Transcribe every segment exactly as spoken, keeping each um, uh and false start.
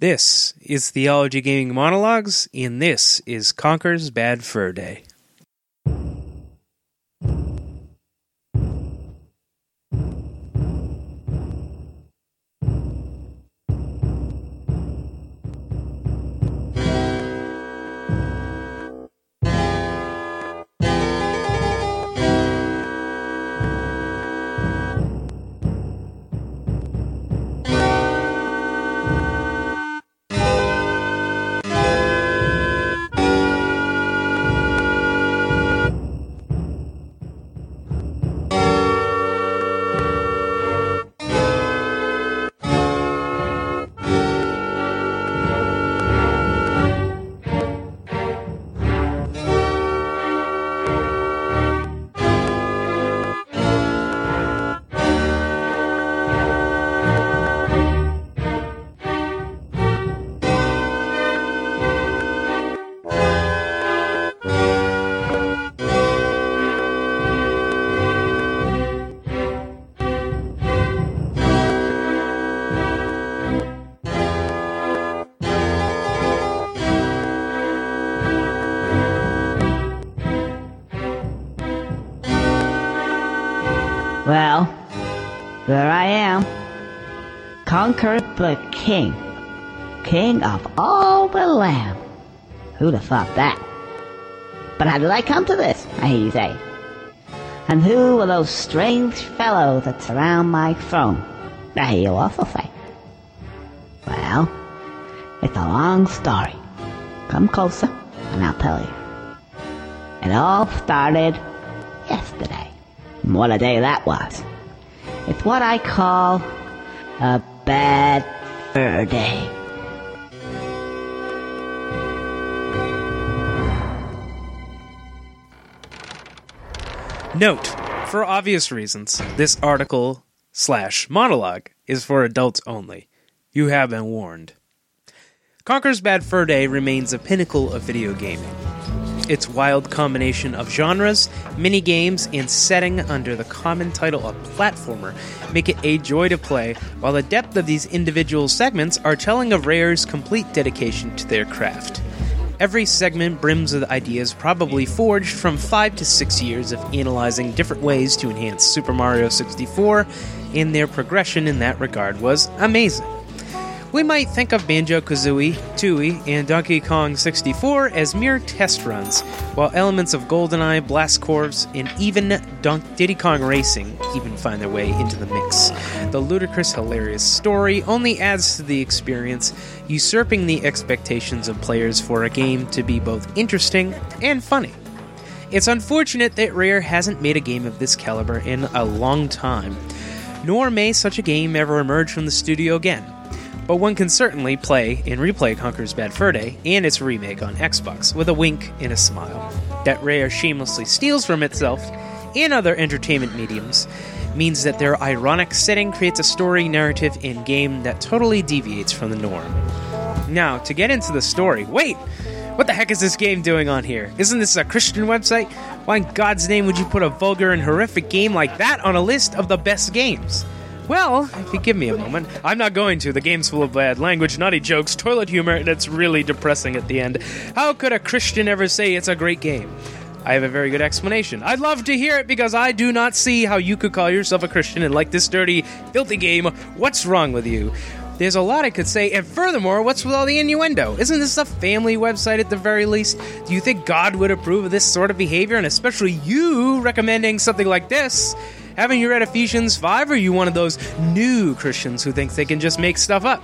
This is Theology Gaming Monologues, and this is Conker's Bad Fur Day. Well, there I am, Conker the King, king of all the land. Who'd have thought that? But how did I come to this, I hear you say? And who are those strange fellows that surround my throne, I hear you also say? Well, it's a long story. Come closer, and I'll tell you. It all started yesterday. What a day that was. It's what I call a bad fur day. Note, for obvious reasons, this article slash monologue is for adults only. You have been warned. Conker's Bad Fur Day remains a pinnacle of video gaming. Its wild combination of genres, mini-games, and setting under the common title of platformer make it a joy to play, while the depth of these individual segments are telling of Rare's complete dedication to their craft. Every segment brims with ideas probably forged from five to six years of analyzing different ways to enhance Super Mario sixty-four, and their progression in that regard was amazing. We might think of Banjo-Kazooie, Tooie, and Donkey Kong sixty-four as mere test runs, while elements of GoldenEye, Blast Corps, and even Don- Diddy Kong Racing even find their way into the mix. The ludicrous, hilarious story only adds to the experience, usurping the expectations of players for a game to be both interesting and funny. It's unfortunate that Rare hasn't made a game of this caliber in a long time, nor may such a game ever emerge from the studio again. But one can certainly play and replay Conker's Bad Fur Day and its remake on Xbox with a wink and a smile. That Rare shamelessly steals from itself and other entertainment mediums means that their ironic setting creates a story, narrative, and game that totally deviates from the norm. Now, to get into the story, wait! What the heck is this game doing on here? Isn't this a Christian website? Why in God's name would you put a vulgar and horrific game like that on a list of the best games? Well, if you give me a moment, I'm not going to. The game's full of bad language, naughty jokes, toilet humor, and it's really depressing at the end. How could a Christian ever say it's a great game? I have a very good explanation. I'd love to hear it because I do not see how you could call yourself a Christian and like this dirty, filthy game. What's wrong with you? There's a lot I could say, and furthermore, what's with all the innuendo? Isn't this a family website at the very least? Do you think God would approve of this sort of behavior, and especially you recommending something like this? Haven't you read Ephesians five, or are you one of those new Christians who thinks they can just make stuff up?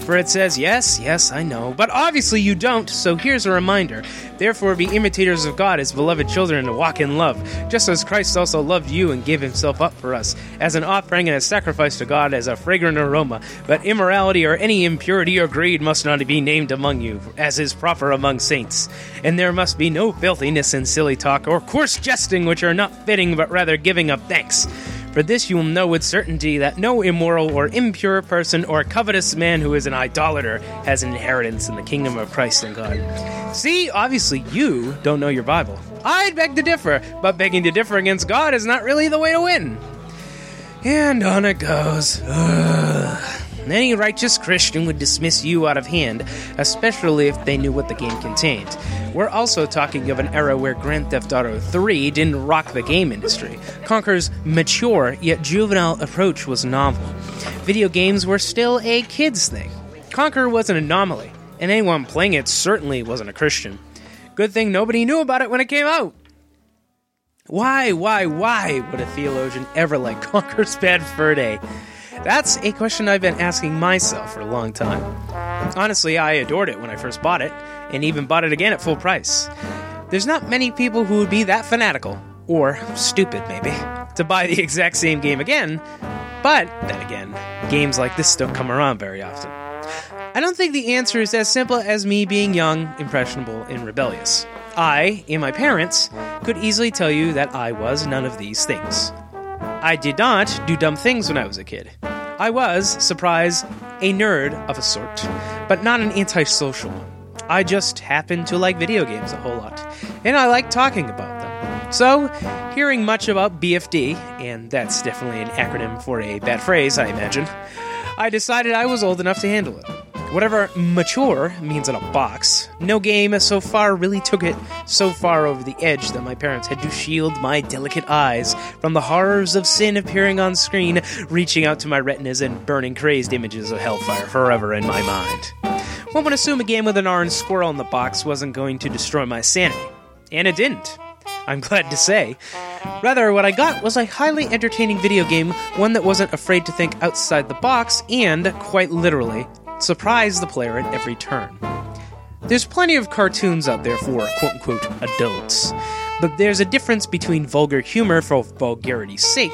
For it says, yes, yes, I know, but obviously you don't, so here's a reminder. Therefore be imitators of God as beloved children and walk in love, just as Christ also loved you and gave himself up for us, as an offering and a sacrifice to God as a fragrant aroma. But immorality or any impurity or greed must not be named among you, as is proper among saints. And there must be no filthiness and silly talk or coarse jesting which are not fitting, but rather giving of thanks. For this you will know with certainty that no immoral or impure person or covetous man who is an idolater has an inheritance in the kingdom of Christ and God. See, obviously you don't know your Bible. I'd beg to differ, but begging to differ against God is not really the way to win. And on it goes. Ugh. Any righteous Christian would dismiss you out of hand, especially if they knew what the game contained. We're also talking of an era where Grand Theft Auto three didn't rock the game industry. Conker's mature, yet juvenile approach was novel. Video games were still a kid's thing. Conker was an anomaly, and anyone playing it certainly wasn't a Christian. Good thing nobody knew about it when it came out. Why, why, why would a theologian ever like Conker's Bad Fur Day? That's a question I've been asking myself for a long time. Honestly, I adored it when I first bought it, and even bought it again at full price. There's not many people who would be that fanatical, or stupid maybe, to buy the exact same game again, but then again, games like this don't come around very often. I don't think the answer is as simple as me being young, impressionable, and rebellious. I, and my parents, could easily tell you that I was none of these things. I did not do dumb things when I was a kid. I was, surprise, a nerd of a sort, but not an antisocial one. I just happened to like video games a whole lot, and I like talking about them. So, hearing much about B F D, and that's definitely an acronym for a bad phrase, I imagine, I decided I was old enough to handle it. Whatever mature means in a box, no game so far really took it so far over the edge that my parents had to shield my delicate eyes from the horrors of sin appearing on screen, reaching out to my retinas and burning crazed images of hellfire forever in my mind. One would assume a game with an orange squirrel in the box wasn't going to destroy my sanity, and it didn't. I'm glad to say. Rather, what I got was a highly entertaining video game, one that wasn't afraid to think outside the box and, quite literally, surprise the player at every turn. There's plenty of cartoons out there for quote-unquote adults, but there's a difference between vulgar humor for vulgarity's sake,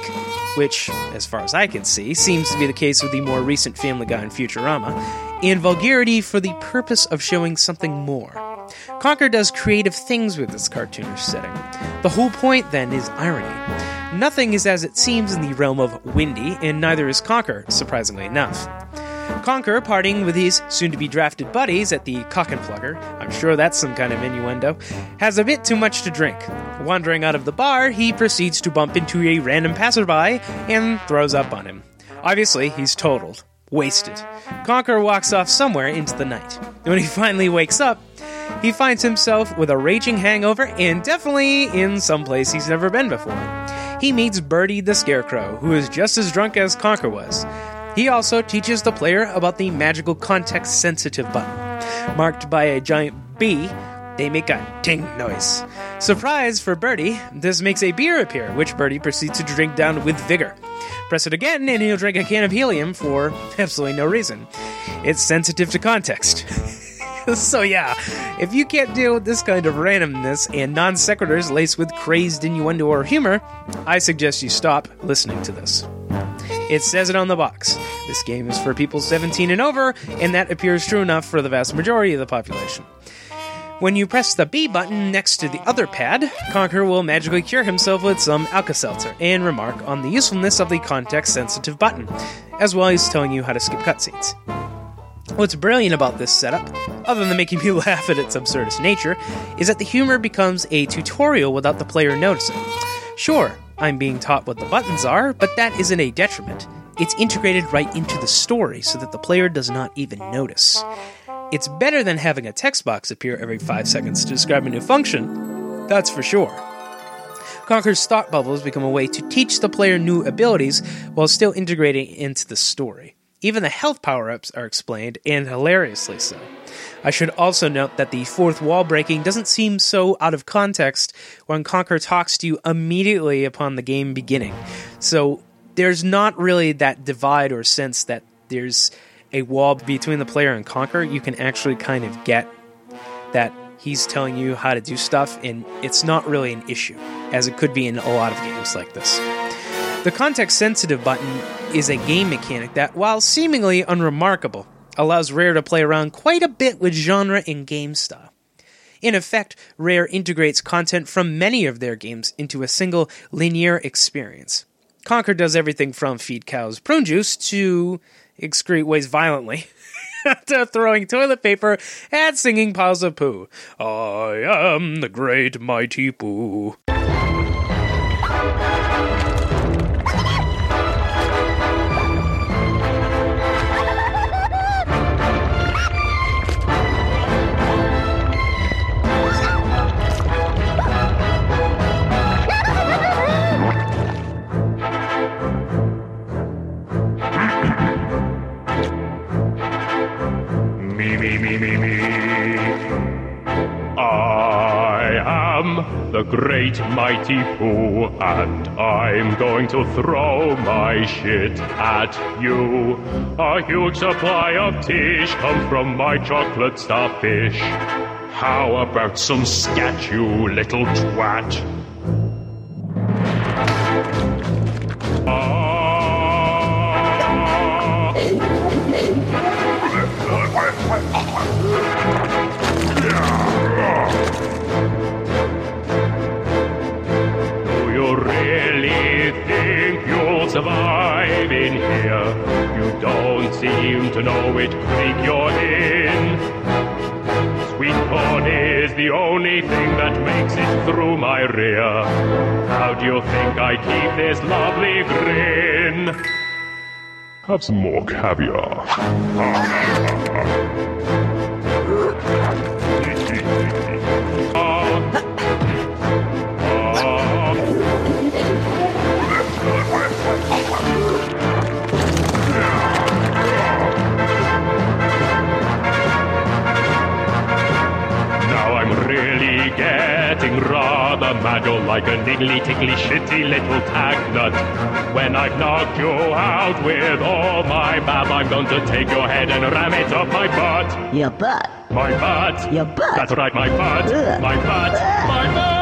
which, as far as I can see, seems to be the case with the more recent Family Guy and Futurama, and vulgarity for the purpose of showing something more. Conker does creative things with this cartoonish setting. The whole point, then, is irony. Nothing is as it seems in the realm of Windy, and neither is Conker, surprisingly enough. Conker, partying with his soon-to-be-drafted buddies at the Cock and Plugger, I'm sure that's some kind of innuendo, has a bit too much to drink. Wandering out of the bar, he proceeds to bump into a random passerby and throws up on him. Obviously, he's totaled. Wasted. Conker walks off somewhere into the night. When he finally wakes up, he finds himself with a raging hangover and definitely in some place he's never been before. He meets Birdie the Scarecrow, who is just as drunk as Conker was. He also teaches the player about the magical context-sensitive button. Marked by a giant bee, they make a ting noise. Surprise for Birdie, this makes a beer appear, which Birdie proceeds to drink down with vigor. Press it again, and he'll drink a can of helium for absolutely no reason. It's sensitive to context. So yeah, if you can't deal with this kind of randomness and non-sequiturs laced with crazed innuendo or humor, I suggest you stop listening to this. It says it on the box. This game is for people seventeen and over, and that appears true enough for the vast majority of the population. When you press the B button next to the other pad, Conker will magically cure himself with some Alka-Seltzer and remark on the usefulness of the context-sensitive button, as well as telling you how to skip cutscenes. What's brilliant about this setup, other than making me laugh at its absurdist nature, is that the humor becomes a tutorial without the player noticing. Sure, I'm being taught what the buttons are, but that isn't a detriment. It's integrated right into the story so that the player does not even notice. It's better than having a text box appear every five seconds to describe a new function, that's for sure. Conker's thought bubbles become a way to teach the player new abilities while still integrating into the story. Even the health power-ups are explained, and hilariously so. I should also note that the fourth wall breaking doesn't seem so out of context when Conker talks to you immediately upon the game beginning. So there's not really that divide or sense that there's a wall between the player and Conker. You can actually kind of get that he's telling you how to do stuff, and it's not really an issue, as it could be in a lot of games like this. The context-sensitive button is a game mechanic that, while seemingly unremarkable, allows Rare to play around quite a bit with genre and game style. In effect, Rare integrates content from many of their games into a single linear experience. Conker does everything from feed cows prune juice to excrete waste violently, to throwing toilet paper and singing piles of poo. I am the great mighty poo. me, me, me, me, me. I am the great mighty Pooh, and I'm going to throw my shit at you. A huge supply of tish comes from my chocolate starfish. How about some scat, you little twat? Survive in here. You don't seem to know which creek you're in. Sweet corn is the only thing that makes it through my rear. How do you think I keep this lovely grin? Have some more caviar. uh, Really getting rather mad. You're like a niggly, tickly, shitty little tag nut. When I've knocked you out with all my bab, I'm going to take your head and ram it up my butt. Your butt. My butt. Your butt. That's right, my butt. Ugh. My butt. Ugh. My butt.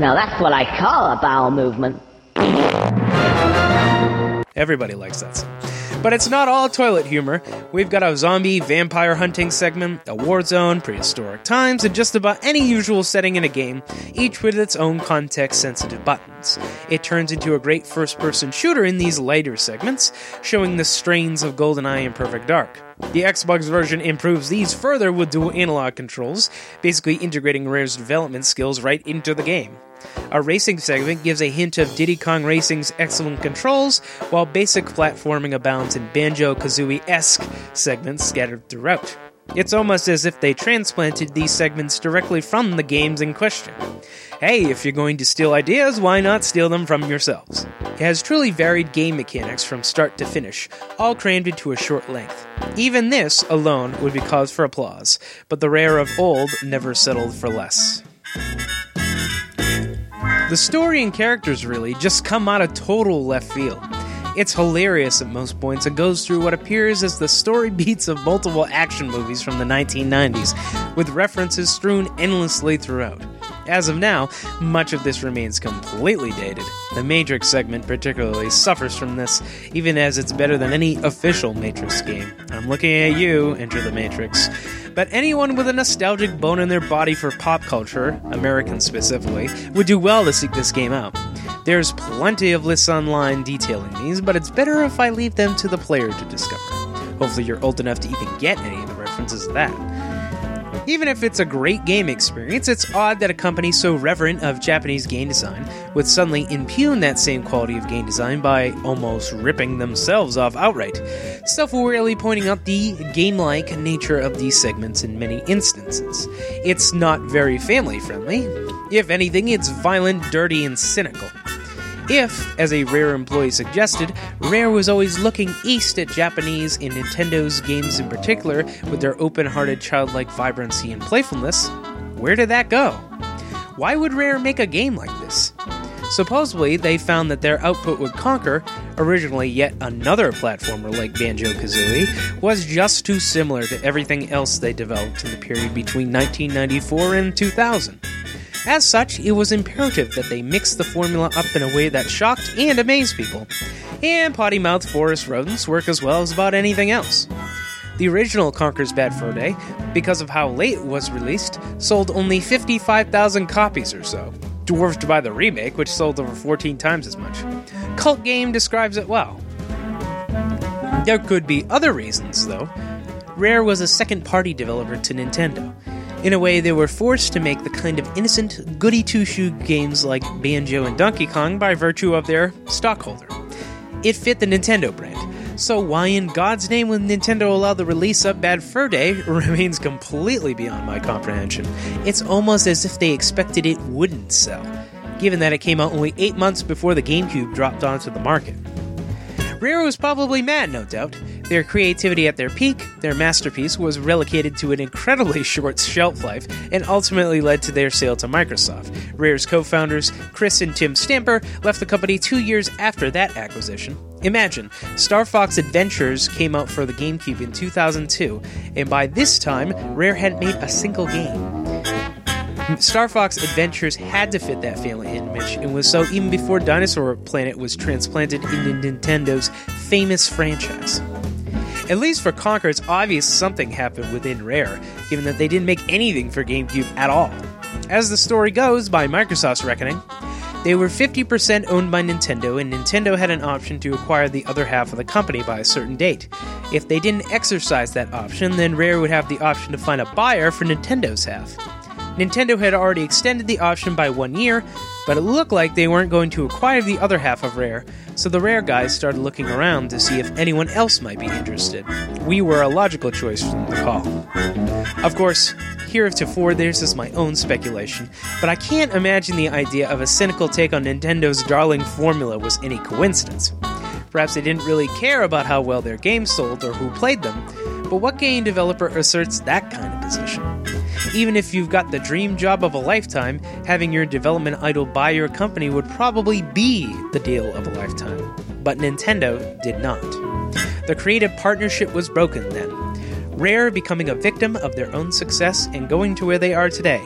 Now that's what I call a bowel movement. Everybody likes that song. But it's not all toilet humor. We've got a zombie vampire hunting segment, a war zone, prehistoric times, and just about any usual setting in a game, each with its own context-sensitive buttons. It turns into a great first-person shooter in these lighter segments, showing the strains of GoldenEye and Perfect Dark. The Xbox version improves these further with dual analog controls, basically integrating Rare's development skills right into the game. A racing segment gives a hint of Diddy Kong Racing's excellent controls, while basic platforming abounds in Banjo-Kazooie-esque segments scattered throughout. It's almost as if they transplanted these segments directly from the games in question. Hey, if you're going to steal ideas, why not steal them from yourselves? It has truly varied game mechanics from start to finish, all crammed into a short length. Even this alone would be cause for applause, but the Rare of old never settled for less. The story and characters really just come out of total left field. It's hilarious at most points and goes through what appears as the story beats of multiple action movies from the nineteen nineties, with references strewn endlessly throughout. As of now, much of this remains completely dated. The Matrix segment particularly suffers from this, even as it's better than any official Matrix game. I'm looking at you, Enter the Matrix. But anyone with a nostalgic bone in their body for pop culture, American specifically, would do well to seek this game out. There's plenty of lists online detailing these, but it's better if I leave them to the player to discover. Hopefully you're old enough to even get any of the references to that. Even if it's a great game experience, it's odd that a company so reverent of Japanese game design would suddenly impugn that same quality of game design by almost ripping themselves off outright, self-awarely pointing out the game-like nature of these segments in many instances. It's not very family-friendly. If anything, it's violent, dirty, and cynical. If, as a Rare employee suggested, Rare was always looking east at Japanese and Nintendo's games in particular with their open-hearted childlike vibrancy and playfulness, where did that go? Why would Rare make a game like this? Supposedly, they found that their output with Conker, originally yet another platformer like Banjo-Kazooie, was just too similar to everything else they developed in the period between nineteen ninety-four and two thousand. As such, it was imperative that they mix the formula up in a way that shocked and amazed people, and potty-mouthed forest rodents work as well as about anything else. The original Conker's Bad Fur Day, because of how late it was released, sold only fifty-five thousand copies or so, dwarfed by the remake, which sold over fourteen times as much. Cult Game describes it well. There could be other reasons, though. Rare was a second-party developer to Nintendo. In a way, they were forced to make the kind of innocent, goody-two-shoe games like Banjo and Donkey Kong by virtue of their stockholder. It fit the Nintendo brand, so why in God's name would Nintendo allow the release of Bad Fur Day remains completely beyond my comprehension. It's almost as if they expected it wouldn't sell, given that it came out only eight months before the GameCube dropped onto the market. Rare was probably mad, no doubt. Their creativity at their peak, their masterpiece, was relocated to an incredibly short shelf life and ultimately led to their sale to Microsoft. Rare's co-founders, Chris and Tim Stamper, left the company two years after that acquisition. Imagine, Star Fox Adventures came out for the GameCube in two thousand two, and by this time, Rare hadn't made a single game. Star Fox Adventures had to fit that family image, and was so even before Dinosaur Planet was transplanted into Nintendo's famous franchise. At least for Conker, it's obvious something happened within Rare, given that they didn't make anything for GameCube at all. As the story goes, by Microsoft's reckoning, they were fifty percent owned by Nintendo, and Nintendo had an option to acquire the other half of the company by a certain date. If they didn't exercise that option, then Rare would have the option to find a buyer for Nintendo's half. Nintendo had already extended the option by one year, but it looked like they weren't going to acquire the other half of Rare, so the Rare guys started looking around to see if anyone else might be interested. We were a logical choice from the call. Of course, heretofore this is my own speculation, but I can't imagine the idea of a cynical take on Nintendo's darling formula was any coincidence. Perhaps they didn't really care about how well their games sold or who played them, but what game developer asserts that kind of position? Even if you've got the dream job of a lifetime, having your development idol buy your company would probably be the deal of a lifetime. But Nintendo did not. The creative partnership was broken then. Rare becoming a victim of their own success and going to where they are today,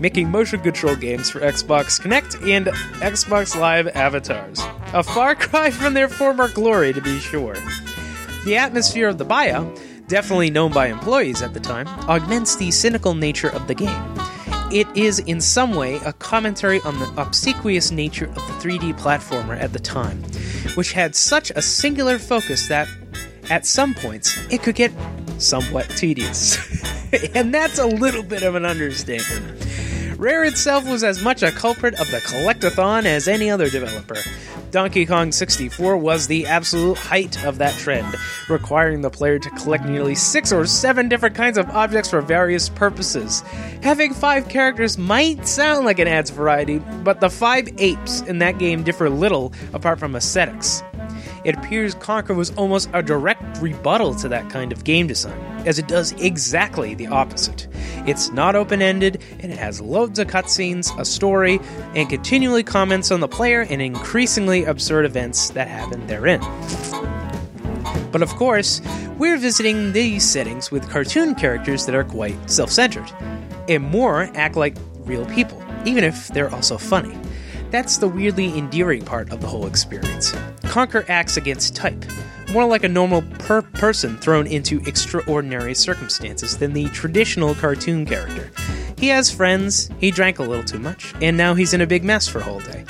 making motion control games for Xbox Connect and Xbox Live avatars. A far cry from their former glory, to be sure. The atmosphere of the buyout, definitely known by employees at the time, augments the cynical nature of the game. It is in some way a commentary on the obsequious nature of the three D platformer at the time, which had such a singular focus that, at some points, it could get somewhat tedious. And that's a little bit of an understatement. Rare itself was as much a culprit of the collect-a-thon as any other developer. Donkey Kong sixty-four was the absolute height of that trend, requiring the player to collect nearly six or seven different kinds of objects for various purposes. Having five characters might sound like it adds variety, but the five apes in that game differ little apart from aesthetics. It appears Conker was almost a direct rebuttal to that kind of game design, as it does exactly the opposite. It's not open-ended, and it has loads of cutscenes, a story, and continually comments on the player and increasingly absurd events that happen therein. But of course, we're visiting these settings with cartoon characters that are quite self-centered, and more act like real people, even if they're also funny. That's the weirdly endearing part of the whole experience. Conker acts against type, more like a normal per person thrown into extraordinary circumstances than the traditional cartoon character. He has friends, he drank a little too much, and now he's in a big mess for a whole day.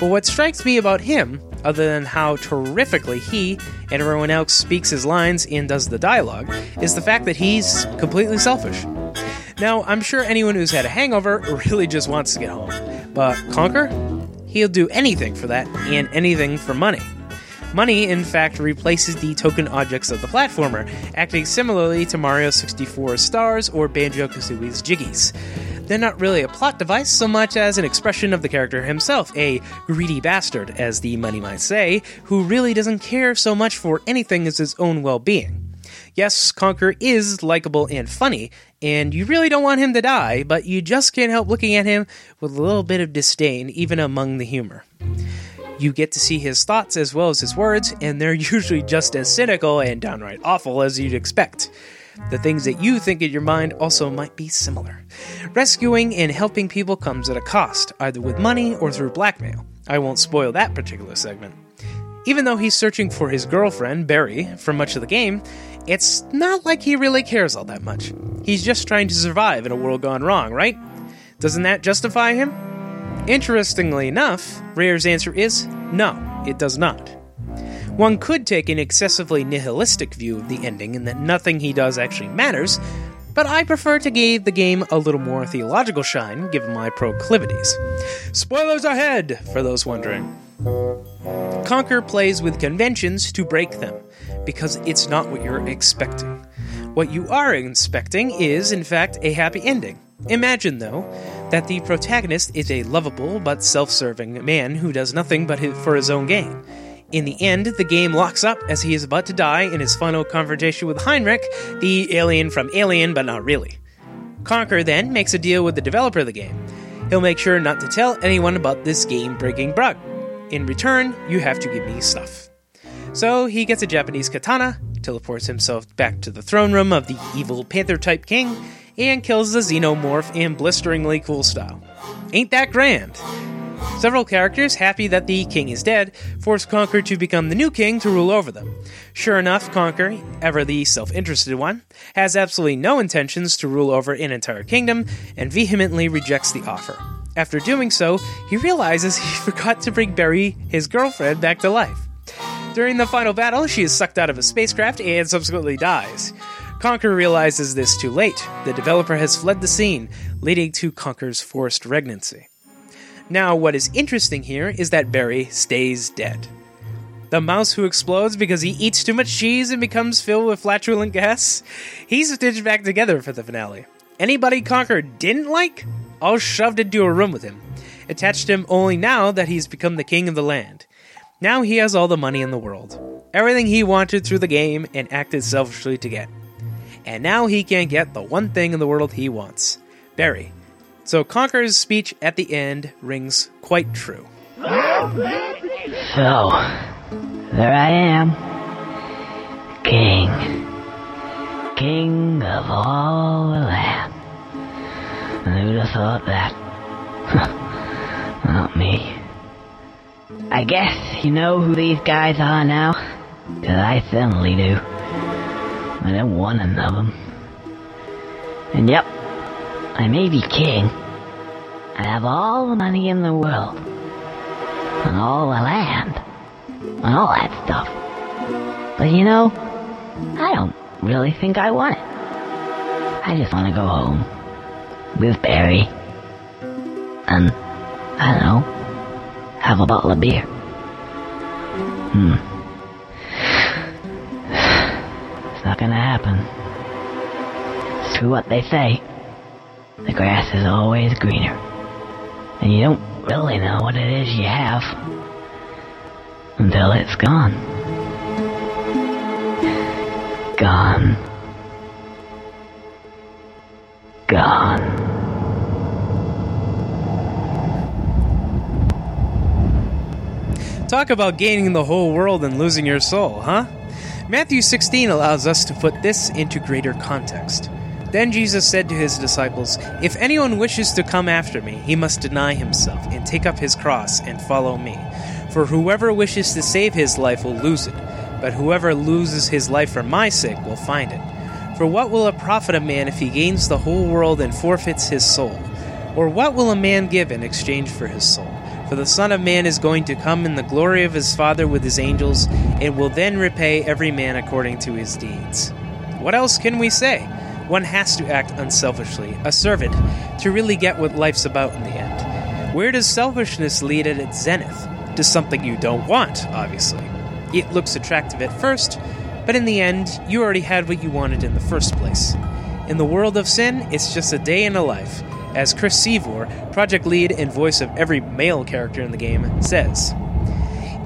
But what strikes me about him, other than how terrifically he and everyone else speaks his lines and does the dialogue, is the fact that he's completely selfish. Now, I'm sure anyone who's had a hangover really just wants to get home. But Conker? He'll do anything for that, and anything for money. Money, in fact, replaces the token objects of the platformer, acting similarly to Mario sixty-four's stars or Banjo-Kazooie's jiggies. They're not really a plot device so much as an expression of the character himself, a greedy bastard, as the money might say, who really doesn't care so much for anything as his own well-being. Yes, Conker is likable and funny, and you really don't want him to die, but you just can't help looking at him with a little bit of disdain, even among the humor. You get to see his thoughts as well as his words, and they're usually just as cynical and downright awful as you'd expect. The things that you think in your mind also might be similar. Rescuing and helping people comes at a cost, either with money or through blackmail. I won't spoil that particular segment. Even though he's searching for his girlfriend, Berri, for much of the game, it's not like he really cares all that much. He's just trying to survive in a world gone wrong, right? Doesn't that justify him? Interestingly enough, Rare's answer is no, it does not. One could take an excessively nihilistic view of the ending in that nothing he does actually matters, but I prefer to give the game a little more theological shine given my proclivities. Spoilers ahead, for those wondering. Conker plays with conventions to break them, because it's not what you're expecting. What you are expecting is, in fact, a happy ending. Imagine, though, that the protagonist is a lovable but self-serving man who does nothing but for his own gain. In the end, the game locks up as he is about to die in his final confrontation with Heinrich, the alien from Alien, but not really. Conker then makes a deal with the developer of the game. He'll make sure not to tell anyone about this game-breaking bug. In return, you have to give me stuff. So he gets a Japanese katana, teleports himself back to the throne room of the evil panther-type king, and kills the xenomorph in blisteringly cool style. Ain't that grand? Several characters, happy that the king is dead, force Conker to become the new king to rule over them. Sure enough, Conker, ever the self-interested one, has absolutely no intentions to rule over an entire kingdom, and vehemently rejects the offer. After doing so, he realizes he forgot to bring Berri, his girlfriend, back to life. During the final battle, she is sucked out of a spacecraft and subsequently dies. Conker realizes this too late. The developer has fled the scene, leading to Conker's forced regnancy. Now, what is interesting here is that Berri stays dead. The mouse who explodes because he eats too much cheese and becomes filled with flatulent gas? He's stitched back together for the finale. Anybody Conker didn't like? All shoved into a room with him, attached to him only now that he's become the king of the land. Now he has all the money in the world, everything he wanted through the game and acted selfishly to get. And now he can't get the one thing in the world he wants, Berri. So Conker's speech at the end rings quite true. So, there I am, king, king of all the land. I would have thought that. Not me. I guess you know who these guys are now. Cause I certainly do. I don't want to know them. And yep, I may be king. I have all the money in the world. And all the land. And all that stuff. But you know, I don't really think I want it. I just want to go home. With Berri. And, I don't know, have a bottle of beer. Hmm. It's not gonna happen. It's true what they say. The grass is always greener. And you don't really know what it is you have until it's gone. Gone. Gone. Talk about gaining the whole world and losing your soul, huh? Matthew sixteen allows us to put this into greater context. Then Jesus said to his disciples, "If anyone wishes to come after me, he must deny himself and take up his cross and follow me. For whoever wishes to save his life will lose it, but whoever loses his life for my sake will find it. For what will it profit a man if he gains the whole world and forfeits his soul? Or what will a man give in exchange for his soul? For the Son of Man is going to come in the glory of his Father with his angels, and will then repay every man according to his deeds." What else can we say? One has to act unselfishly, a servant, to really get what life's about in the end. Where does selfishness lead at its zenith? To something you don't want, obviously. It looks attractive at first, but in the end, you already had what you wanted in the first place. In the world of sin, it's just a day in a life. As Chris Seavor, project lead and voice of every male character in the game, says.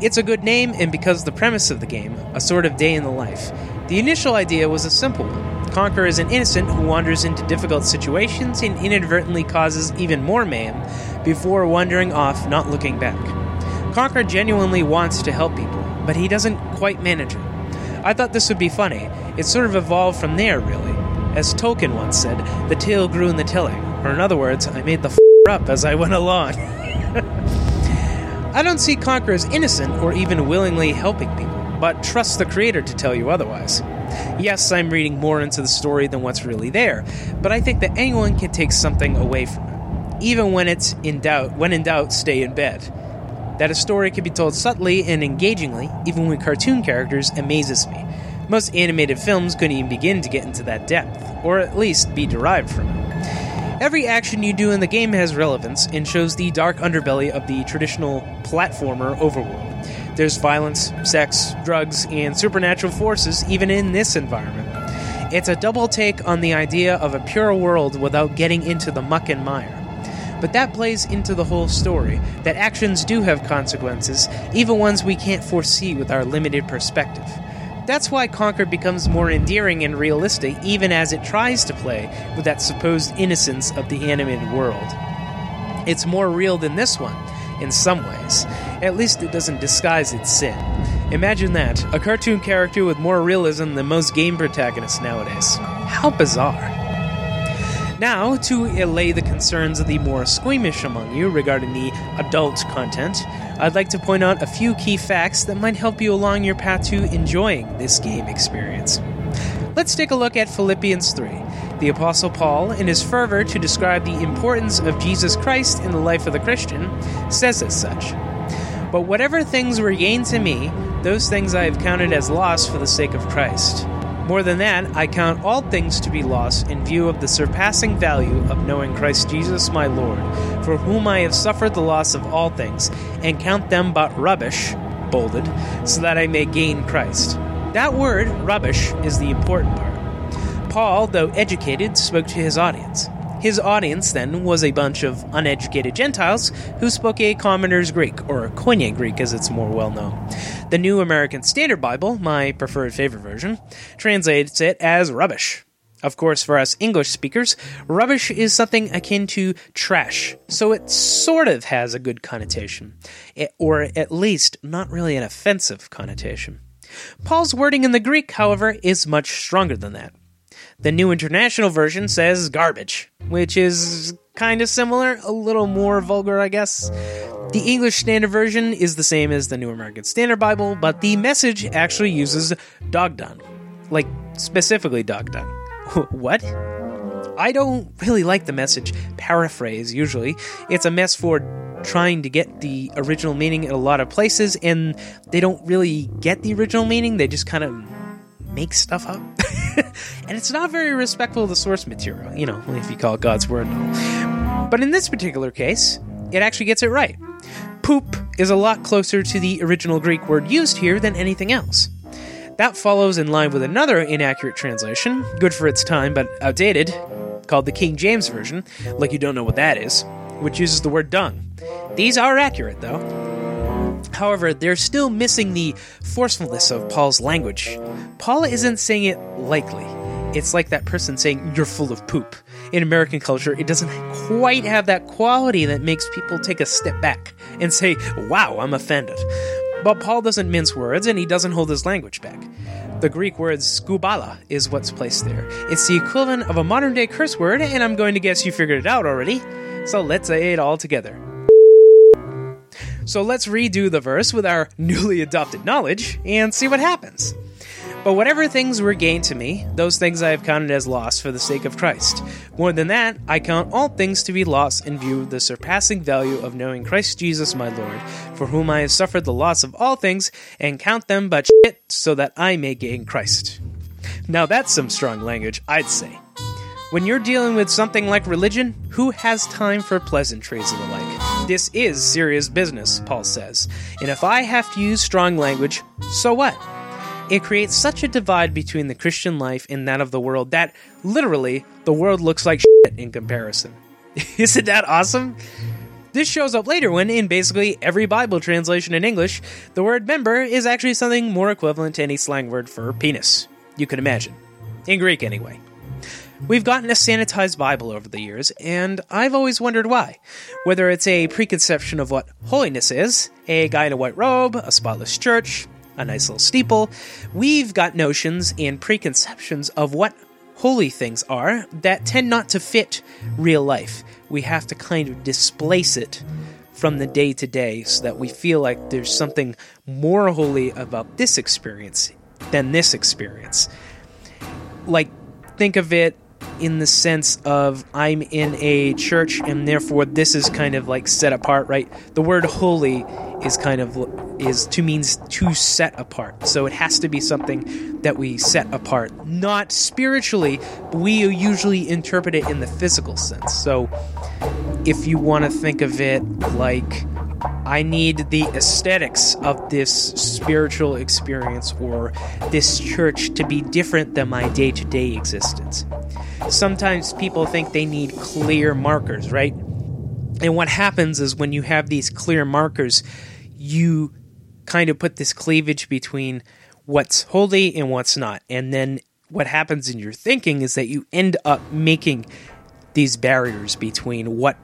It's a good name, and because the premise of the game, a sort of day in the life, the initial idea was a simple one. Conker is an innocent who wanders into difficult situations and inadvertently causes even more mayhem before wandering off, not looking back. Conker genuinely wants to help people, but he doesn't quite manage it. I thought this would be funny. It sort of evolved from there, really. As Tolkien once said, the tale grew in the telling, or in other words, I made the f*** up as I went along. I don't see Conker as innocent or even willingly helping people, but trust the creator to tell you otherwise. Yes, I'm reading more into the story than what's really there, but I think that anyone can take something away from it. Even when it's in doubt, when in doubt, stay in bed. That a story can be told subtly and engagingly, even with cartoon characters, amazes me. Most animated films couldn't even begin to get into that depth, or at least be derived from it. Every action you do in the game has relevance and shows the dark underbelly of the traditional platformer overworld. There's violence, sex, drugs, and supernatural forces even in this environment. It's a double take on the idea of a pure world without getting into the muck and mire. But that plays into the whole story, that actions do have consequences, even ones we can't foresee with our limited perspective. That's why Conker becomes more endearing and realistic even as it tries to play with that supposed innocence of the animated world. It's more real than this one, in some ways. At least it doesn't disguise its sin. Imagine that, a cartoon character with more realism than most game protagonists nowadays. How bizarre. Now, to allay the concerns of the more squeamish among you regarding the adult content, I'd like to point out a few key facts that might help you along your path to enjoying this game experience. Let's take a look at Philippians three. The Apostle Paul, in his fervor to describe the importance of Jesus Christ in the life of the Christian, says as such, "But whatever things were gain to me, those things I have counted as loss for the sake of Christ. More than that, I count all things to be lost in view of the surpassing value of knowing Christ Jesus my Lord, for whom I have suffered the loss of all things, and count them but rubbish," bolded, "so that I may gain Christ." That word, rubbish, is the important part. Paul, though educated, spoke to his audience. His audience, then, was a bunch of uneducated Gentiles who spoke a commoner's Greek, or Koine Greek as it's more well known. The New American Standard Bible, my preferred favorite version, translates it as rubbish. Of course, for us English speakers, rubbish is something akin to trash, so it sort of has a good connotation, or at least not really an offensive connotation. Paul's wording in the Greek, however, is much stronger than that. The New International Version says garbage, which is kind of similar, a little more vulgar, I guess. The English Standard Version is the same as the New American Standard Bible, but the Message actually uses dog dung. Like, specifically dog dung. What? I don't really like the Message paraphrase, usually. It's a mess for trying to get the original meaning in a lot of places, and they don't really get the original meaning, they just kind of make stuff up. And it's not very respectful of the source material, you know, if you call it God's word and all. But in this particular case, it actually gets it right. Poop is a lot closer to the original Greek word used here than anything else. That follows in line with another inaccurate translation, good for its time but outdated, called the King James Version, like you don't know what that is, which uses the word dung. These are accurate, though. However, they're still missing the forcefulness of Paul's language. Paul isn't saying it lightly. It's like that person saying, "You're full of poop." In American culture, it doesn't quite have that quality that makes people take a step back and say, "Wow, I'm offended." But Paul doesn't mince words, and he doesn't hold his language back. The Greek word skubala is what's placed there. It's the equivalent of a modern-day curse word, and I'm going to guess you figured it out already. So let's say it all together. So let's redo the verse with our newly adopted knowledge and see what happens. "But whatever things were gained to me, those things I have counted as loss for the sake of Christ. More than that, I count all things to be loss in view of the surpassing value of knowing Christ Jesus my Lord, for whom I have suffered the loss of all things, and count them but shit so that I may gain Christ." Now that's some strong language, I'd say. When you're dealing with something like religion, who has time for pleasantries and the like? This is serious business, Paul says, and if I have to use strong language, so what? It creates such a divide between the Christian life and that of the world that, literally, the world looks like shit in comparison. Isn't that awesome? This shows up later when, in basically every Bible translation in English, the word member is actually something more equivalent to any slang word for penis. You can imagine. In Greek, anyway. We've gotten a sanitized Bible over the years, and I've always wondered why. Whether it's a preconception of what holiness is, a guy in a white robe, a spotless church, a nice little steeple, we've got notions and preconceptions of what holy things are that tend not to fit real life. We have to kind of displace it from the day-to-day so that we feel like there's something more holy about this experience than this experience. Like, think of it in the sense of I'm in a church and therefore this is kind of like set apart, right? The word holy is kind of is to means to set apart. So it has to be something that we set apart, not spiritually, but we usually interpret it in the physical sense. So if you want to think of it like I need the aesthetics of this spiritual experience or this church to be different than my day-to-day existence. Sometimes people think they need clear markers, right? And what happens is when you have these clear markers, you kind of put this cleavage between what's holy and what's not. And then what happens in your thinking is that you end up making these barriers between what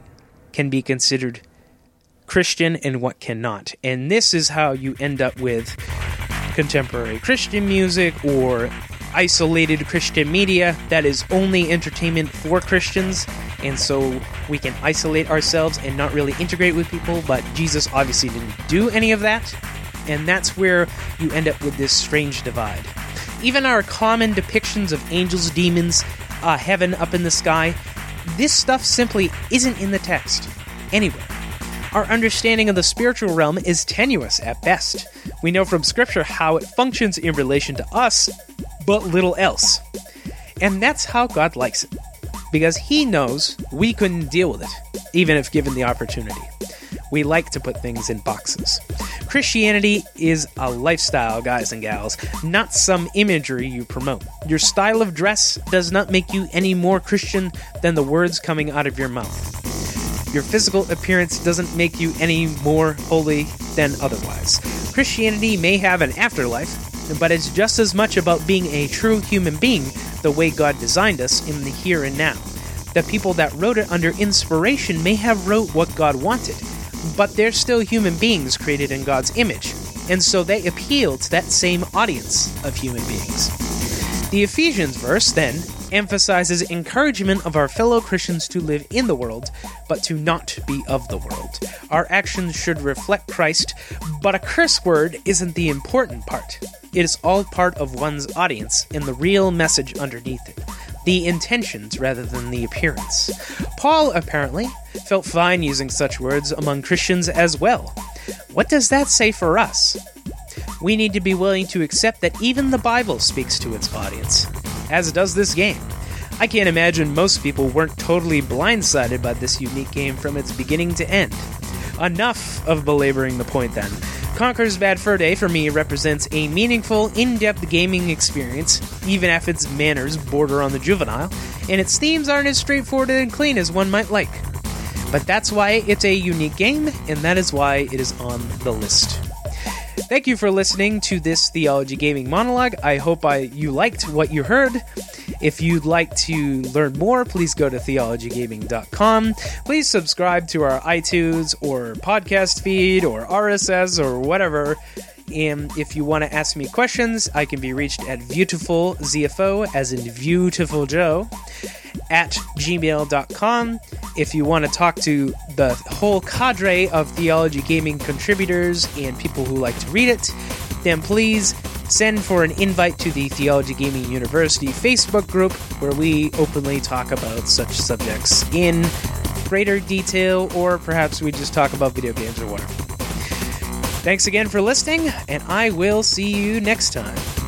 can be considered Christian and what cannot. And this is how you end up with contemporary Christian music or isolated Christian media that is only entertainment for Christians. And so we can isolate ourselves and not really integrate with people, but Jesus obviously didn't do any of that. And that's where you end up with this strange divide. Even our common depictions of angels, demons, uh, heaven up in the sky, this stuff simply isn't in the text anywhere. Our understanding of the spiritual realm is tenuous at best. We know from Scripture how it functions in relation to us, but little else. And that's how God likes it, because He knows we couldn't deal with it, even if given the opportunity. We like to put things in boxes. Christianity is a lifestyle, guys and gals, not some imagery you promote. Your style of dress does not make you any more Christian than the words coming out of your mouth. Your physical appearance doesn't make you any more holy than otherwise. Christianity may have an afterlife, but it's just as much about being a true human being the way God designed us in the here and now. The people that wrote it under inspiration may have wrote what God wanted, but they're still human beings created in God's image, and so they appeal to that same audience of human beings. The Ephesians verse, then, emphasizes encouragement of our fellow Christians to live in the world, but to not be of the world. Our actions should reflect Christ, but a curse word isn't the important part. It is all part of one's audience and the real message underneath it, the intentions rather than the appearance. Paul, apparently, felt fine using such words among Christians as well. What does that say for us? We need to be willing to accept that even the Bible speaks to its audience, as does this game. I can't imagine most people weren't totally blindsided by this unique game from its beginning to end. Enough of belaboring the point, then. Conker's Bad Fur Day, for me, represents a meaningful, in-depth gaming experience, even if its manners border on the juvenile, and its themes aren't as straightforward and clean as one might like. But that's why it's a unique game, and that is why it is on the list. Thank you for listening to this Theology Gaming monologue. I hope I you liked what you heard. If you'd like to learn more, please go to theology gaming dot com. Please subscribe to our iTunes or podcast feed or R S S or whatever. And if you want to ask me questions, I can be reached at beautiful Z F O, as in Beautiful Joe, at gmail dot com. If you want to talk to the whole cadre of Theology Gaming contributors and people who like to read it, then please send for an invite to the Theology Gaming University Facebook group, where we openly talk about such subjects in greater detail, or perhaps we just talk about video games or whatever. Thanks again for listening, and I will see you next time.